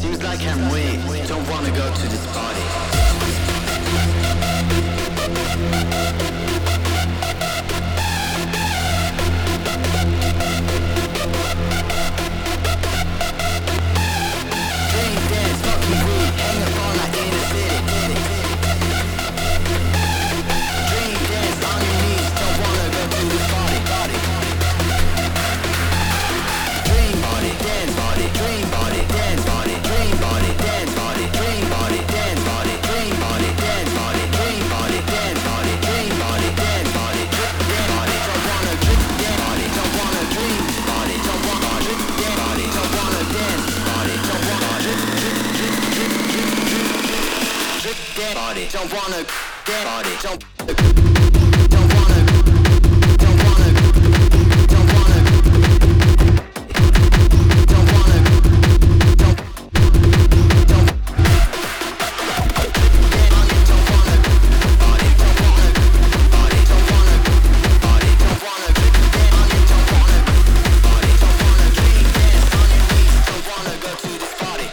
Seems like I'm weird, don't wanna go to this party. Drink, dance, fucking weed, hang up all night in the city. Drink, dance, on your knees, don't wanna go to this party. Drink, party, dance, party, drink, party, dance, party. Body, don't wanna get body, don't wanna don't wanna don't wanna don't wanna don't wanna body, don't wanna body, don't wanna body, don't wanna body, don't wanna dream, dance on your knees, don't wanna go to this party.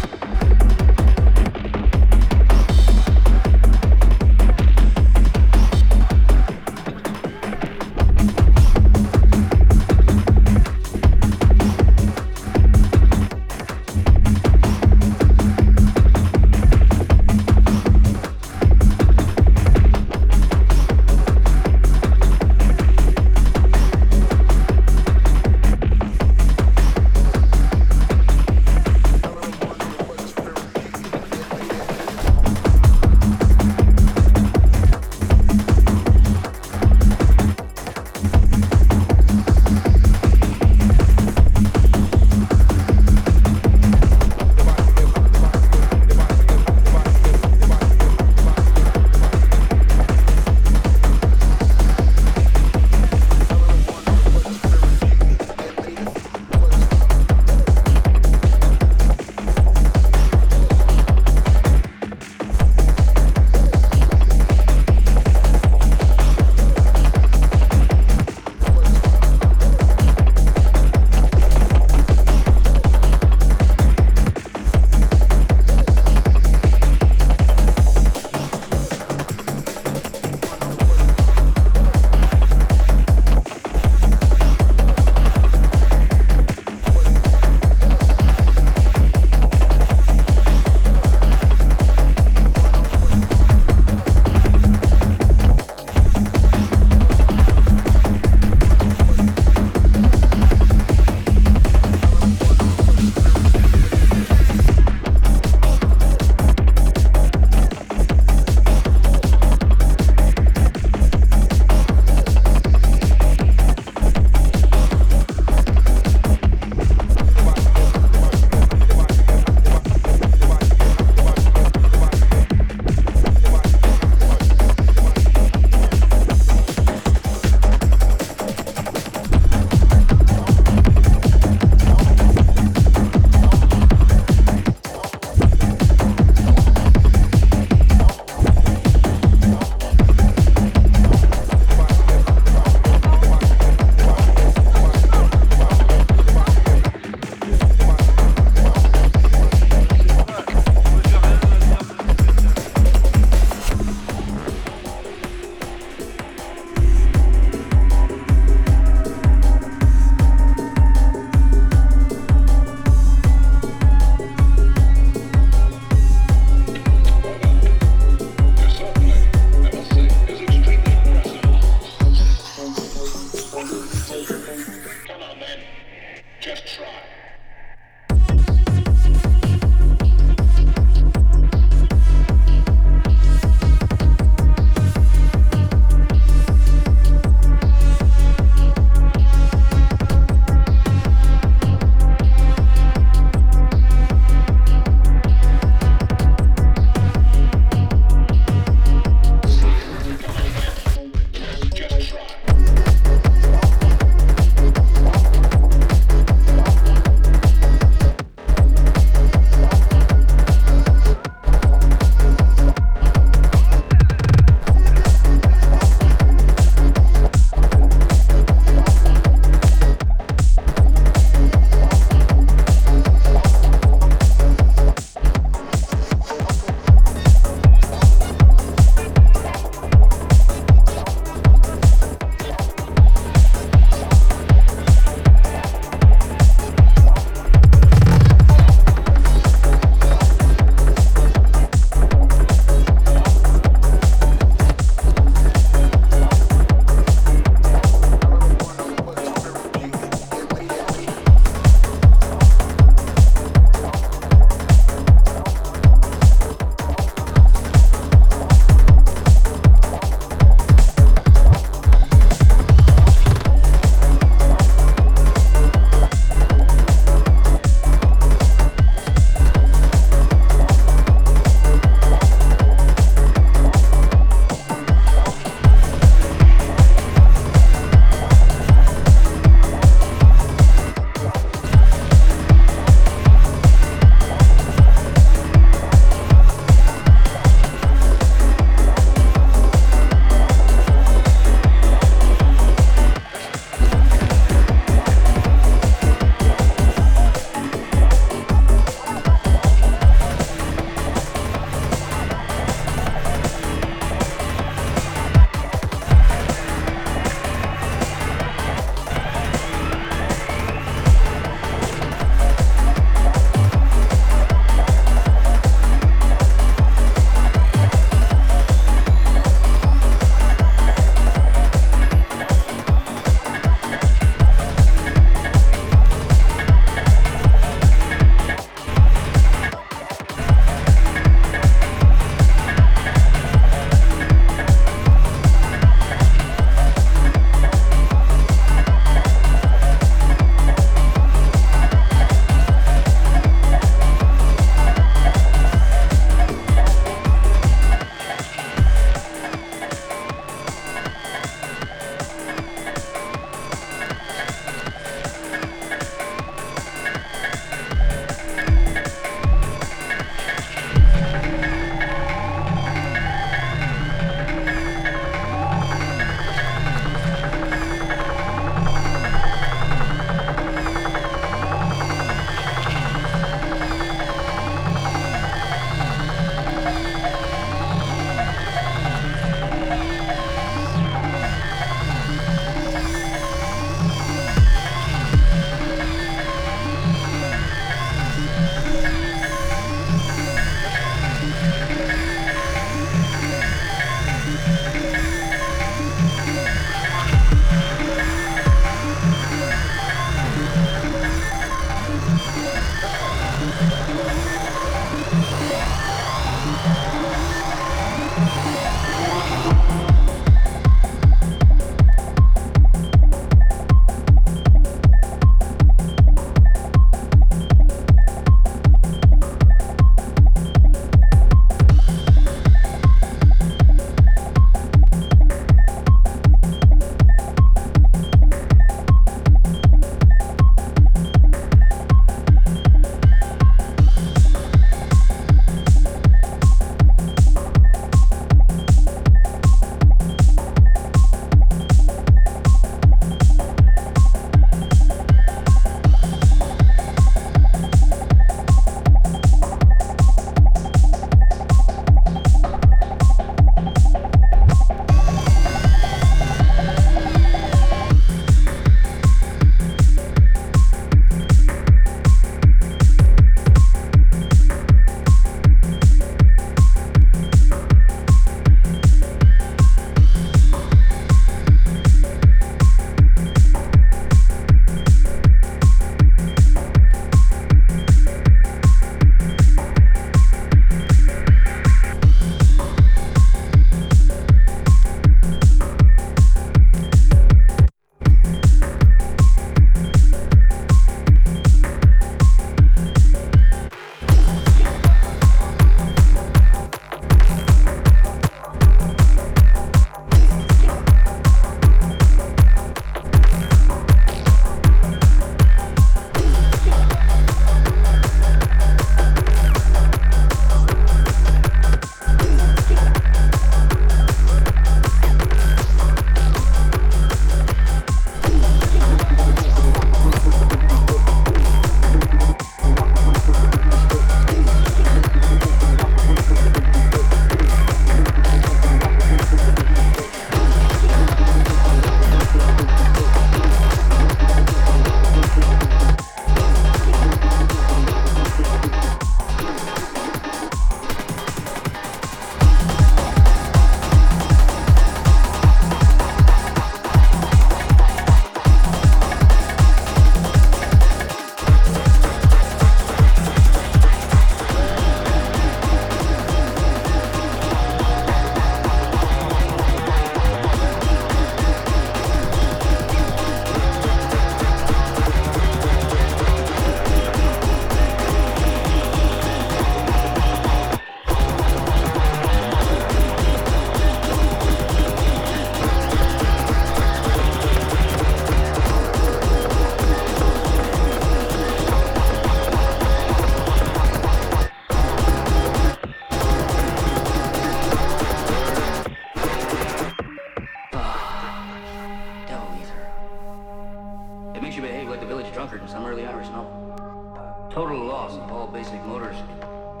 basic motor skill.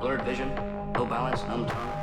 Blurred vision, no balance, numb tongue.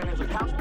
burning house.